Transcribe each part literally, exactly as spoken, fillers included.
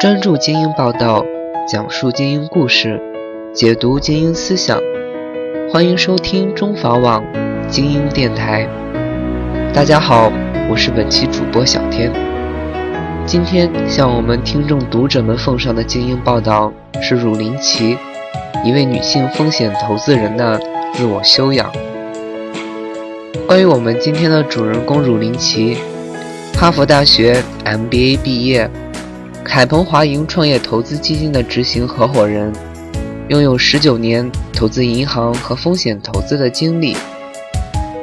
专注精英报道，讲述精英故事，解读精英思想。欢迎收听中法网精英电台。大家好，我是本期主播小天。今天向我们听众读者们奉上的精英报道是汝林奇，一位女性风险投资人的自我修养。关于我们今天的主人公汝林奇，哈佛大学 M B A 毕业，凯鹏华盈创业投资基金的执行合伙人，拥有十九年投资银行和风险投资的经历。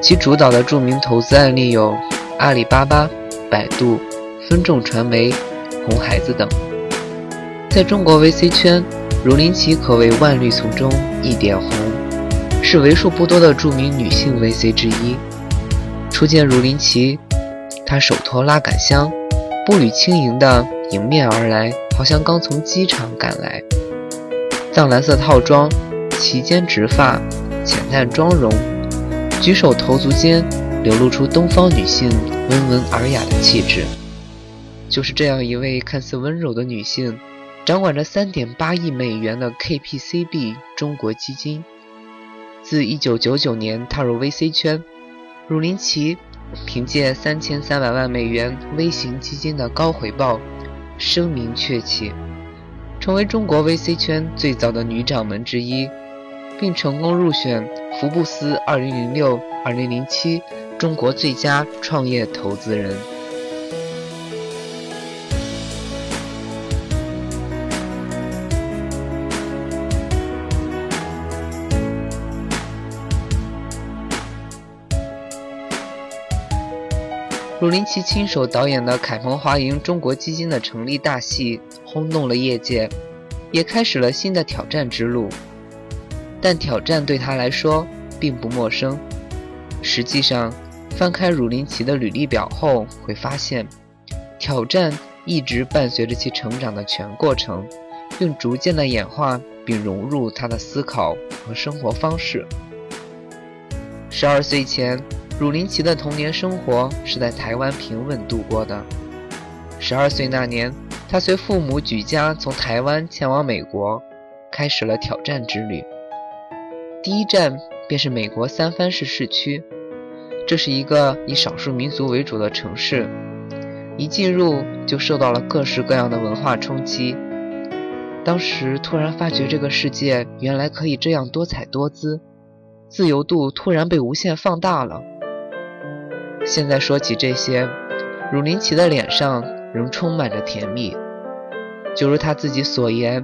其主导的著名投资案例有阿里巴巴、百度、分众传媒、红孩子等。在中国 V C 圈，汝林奇可谓万绿丛中一点红，是为数不多的著名女性 V C 之一。初见汝林奇，她手托拉杆箱，步履轻盈地迎面而来，好像刚从机场赶来。藏蓝色套装，齐肩直发，浅淡妆容，举手投足间流露出东方女性温文尔雅的气质。就是这样一位看似温柔的女性，掌管着 三点八亿美元的 K P C B 中国基金。自一九九九年踏入 V C 圈，汝林奇凭借三千三百万美元微型基金的高回报声名鹊起，成为中国 V C 圈最早的女掌门之一，并成功入选福布斯二零零六到二零零七中国最佳创业投资人。汝林奇亲手导演的凯鹏华盈中国基金的成立大戏轰动了业界，也开始了新的挑战之路。但挑战对他来说并不陌生。实际上，翻开汝林奇的履历表后会发现，挑战一直伴随着其成长的全过程，并逐渐的演化并融入他的思考和生活方式。十二岁前，汝林奇的童年生活是在台湾平稳度过的。十二岁那年，他随父母举家从台湾前往美国，开始了挑战之旅。第一站便是美国三藩市市区，这是一个以少数民族为主的城市，一进入就受到了各式各样的文化冲击。当时突然发觉这个世界原来可以这样多彩多姿，自由度突然被无限放大了。现在说起这些，汝林奇的脸上仍充满着甜蜜。就如他自己所言，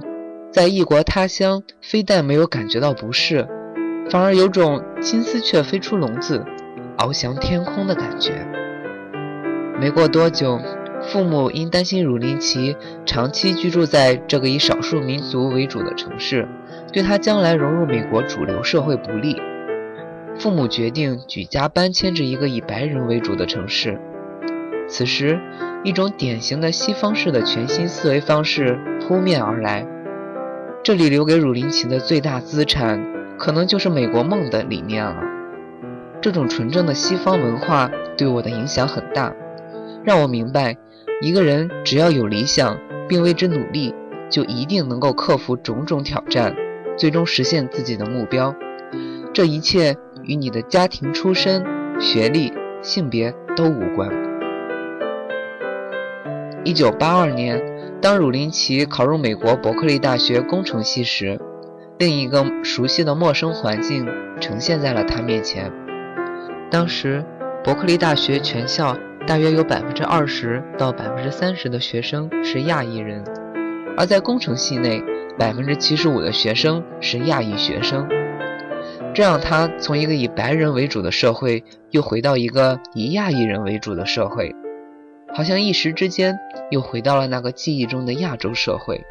在异国他乡非但没有感觉到不适，反而有种金丝雀飞出笼子翱翔天空的感觉。没过多久，父母因担心汝林奇长期居住在这个以少数民族为主的城市对他将来融入美国主流社会不利，父母决定举家搬迁至一个以白人为主的城市。此时，一种典型的西方式的全新思维方式扑面而来。这里留给汝林奇的最大资产，可能就是美国梦的理念了。这种纯正的西方文化对我的影响很大，让我明白，一个人只要有理想并为之努力，就一定能够克服种种挑战，最终实现自己的目标。这一切与你的家庭出身、学历、性别都无关。一九八二年，当汝林奇考入美国伯克利大学工程系时，另一个熟悉的陌生环境呈现在了他面前。当时，伯克利大学全校大约有 百分之二十到百分之三十 的学生是亚裔人，而在工程系内 百分之七十五 的学生是亚裔学生。这让他从一个以白人为主的社会又回到一个以亚裔人为主的社会，好像一时之间又回到了那个记忆中的亚洲社会。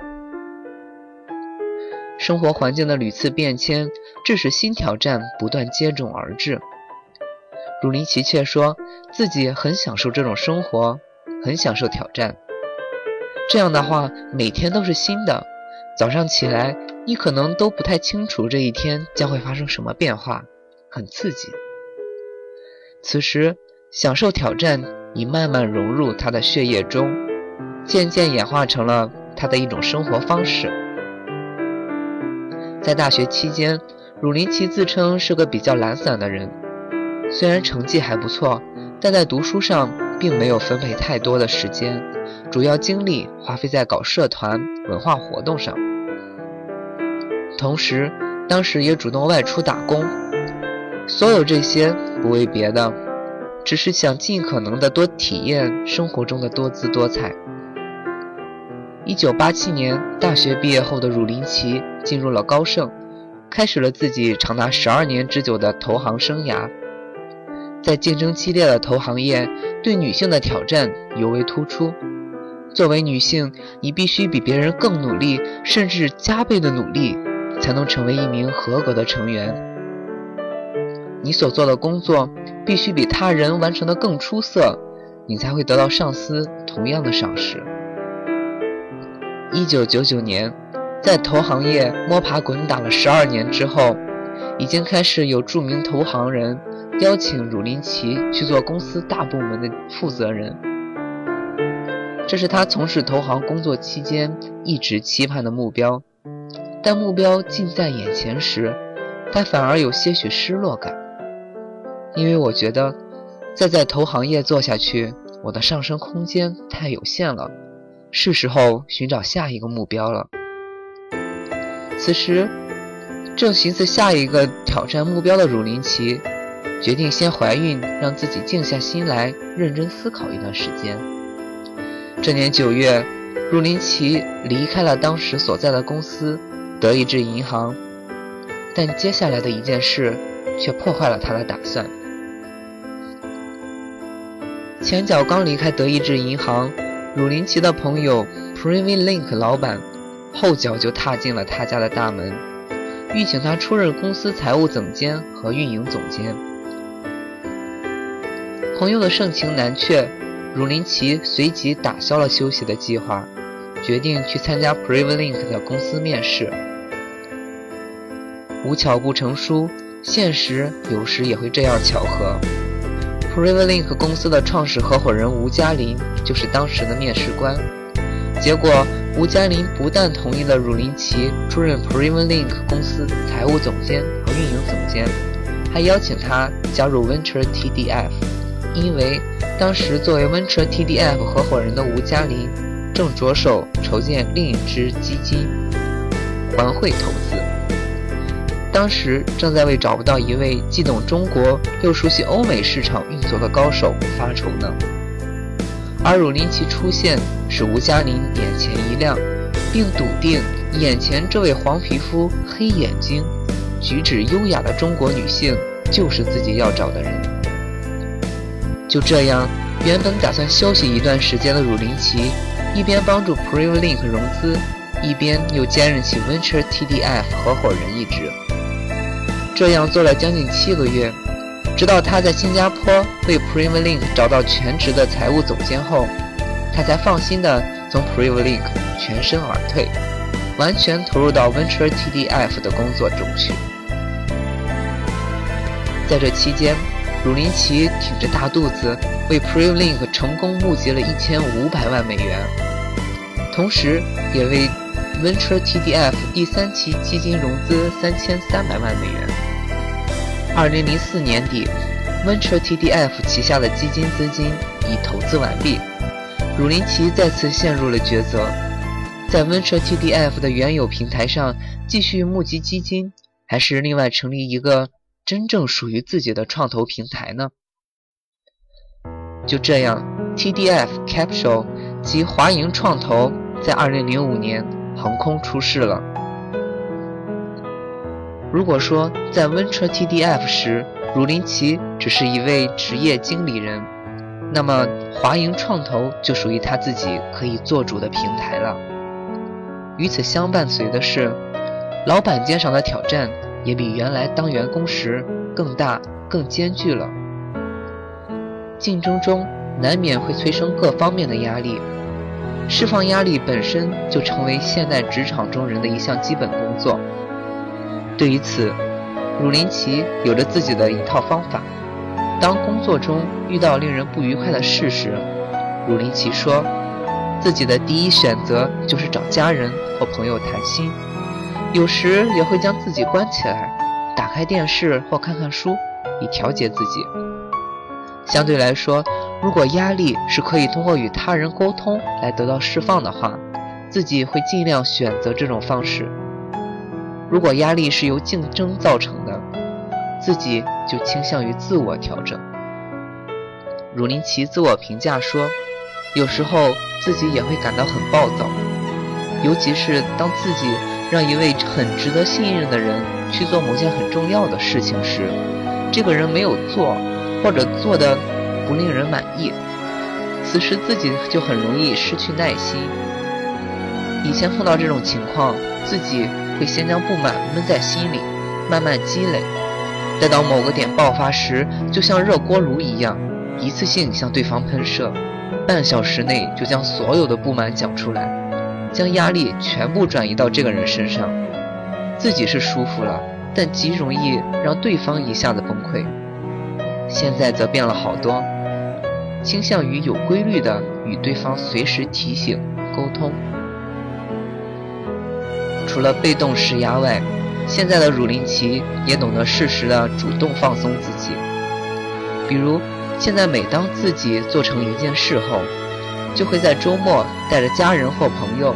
生活环境的屡次变迁致使新挑战不断接踵而至。汝林奇却说自己很享受这种生活，很享受挑战。这样的话，每天都是新的，早上起来你可能都不太清楚这一天将会发生什么变化，很刺激。此时，享受挑战已慢慢融入他的血液中，渐渐演化成了他的一种生活方式。在大学期间，鲁林奇自称是个比较懒散的人，虽然成绩还不错，但在读书上并没有分配太多的时间，主要精力花费在搞社团文化活动上。同时，当时也主动外出打工。所有这些不为别的，只是想尽可能的多体验生活中的多姿多彩。一九八七年，大学毕业后的鲁林奇进入了高盛，开始了自己长达十二年之久的投行生涯。在竞争激烈的投行业，对女性的挑战尤为突出。作为女性，你必须比别人更努力，甚至加倍的努力，才能成为一名合格的成员。你所做的工作必须比他人完成的更出色，你才会得到上司同样的赏识。一九九九年，在投行业摸爬滚打了十二年之后，已经开始有著名投行人邀请鲁林奇去做公司大部门的负责人。这是他从事投行工作期间一直期盼的目标，但目标近在眼前时，他反而有些许失落感。因为我觉得再在投行业做下去，我的上升空间太有限了，是时候寻找下一个目标了。此时正寻思下一个挑战目标的鲁林奇决定先怀孕，让自己静下心来认真思考一段时间。这年九月，鲁林奇离开了当时所在的公司德意志银行，但接下来的一件事却破坏了他的打算。前脚刚离开德意志银行，鲁林奇的朋友 PrivyLink 老板后脚就踏进了他家的大门，欲请他出任公司财务总监和运营总监。朋友的盛情难却，鲁林奇随即打消了休息的计划，决定去参加 PrivyLink 的公司面试。无巧不成书，现实有时也会这样巧合。PrivyLink 公司的创始合伙人吴嘉林就是当时的面试官。结果吴嘉林不但同意了鲁林奇出任 PrivyLink 公司财务总监和运营总监，还邀请他加入 Venture T D F。 因为当时作为 Venture T D F 合伙人的吴嘉林正着手筹建另一支基金环汇投资，当时正在为找不到一位既懂中国又熟悉欧美市场运作的高手发愁呢。而鲁林奇出现使吴嘉林眼前一亮，并笃定眼前这位黄皮肤黑眼睛举止优雅的中国女性就是自己要找的人。就这样，原本打算休息一段时间的鲁林奇一边帮助 PrivyLink 融资，一边又兼任起 Venture T D F 合伙人一职。这样做了将近七个月，直到他在新加坡为 PrivyLink 找到全职的财务总监后，他才放心的从 PrivyLink 全身而退，完全投入到 Venture T D F 的工作中去。在这期间，鲁林奇挺着大肚子为 PrivyLink 成功募集了一千五百万美元，同时也为Venture T D F 第三期基金融资三千三百万美元。二零零四年底 ，Venture T D F 旗下的基金资金已投资完毕，鲁林奇再次陷入了抉择：在 Venture T D F 的原有平台上继续募集基金，还是另外成立一个真正属于自己的创投平台呢？就这样 ，T D F Capital 及华盈创投在二零零五年。横空出世了。如果说在 Venture T D F 时，鲁林奇只是一位职业经理人，那么华盈创投就属于他自己可以做主的平台了。与此相伴随的是，老板肩上的挑战也比原来当员工时更大、更艰巨了。竞争中难免会催生各方面的压力。释放压力本身就成为现代职场中人的一项基本工作。对于此，鲁林奇有着自己的一套方法。当工作中遇到令人不愉快的事时，鲁林奇说：“自己的第一选择就是找家人和朋友谈心，有时也会将自己关起来，打开电视或看看书，以调节自己。相对来说，如果压力是可以通过与他人沟通来得到释放的话，自己会尽量选择这种方式。如果压力是由竞争造成的，自己就倾向于自我调整。鲁林奇自我评价说，有时候自己也会感到很暴躁，尤其是当自己让一位很值得信任的人去做某件很重要的事情时，这个人没有做，或者做的不令人满意，此时自己就很容易失去耐心。以前碰到这种情况，自己会先将不满闷在心里，慢慢积累，待到某个点爆发时，就像热锅炉一样，一次性向对方喷射，半小时内就将所有的不满讲出来，将压力全部转移到这个人身上。自己是舒服了，但极容易让对方一下子崩溃。现在则变了好多，倾向于有规律的与对方随时提醒沟通。除了被动施压外，现在的汝林奇也懂得适时的主动放松自己。比如现在每当自己做成一件事后，就会在周末带着家人或朋友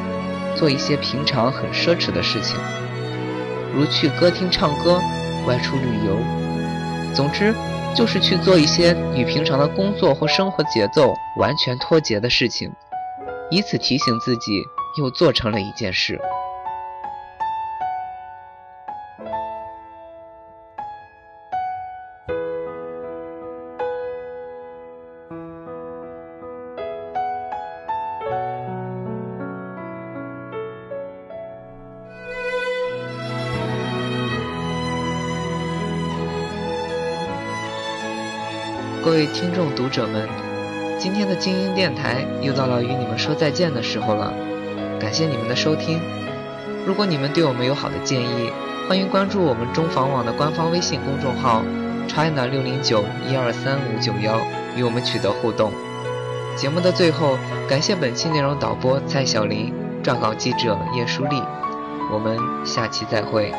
做一些平常很奢侈的事情，如去歌厅唱歌，外出旅游，总之就是去做一些与平常的工作或生活节奏完全脱节的事情，以此提醒自己又做成了一件事。各位听众读者们，今天的精英电台又到了与你们说再见的时候了，感谢你们的收听。如果你们对我们有好的建议，欢迎关注我们中房网的官方微信公众号 China 六零九一二三五九幺，与我们取得互动。节目的最后，感谢本期内容导播蔡小林、撰稿记者叶舒丽，我们下期再会。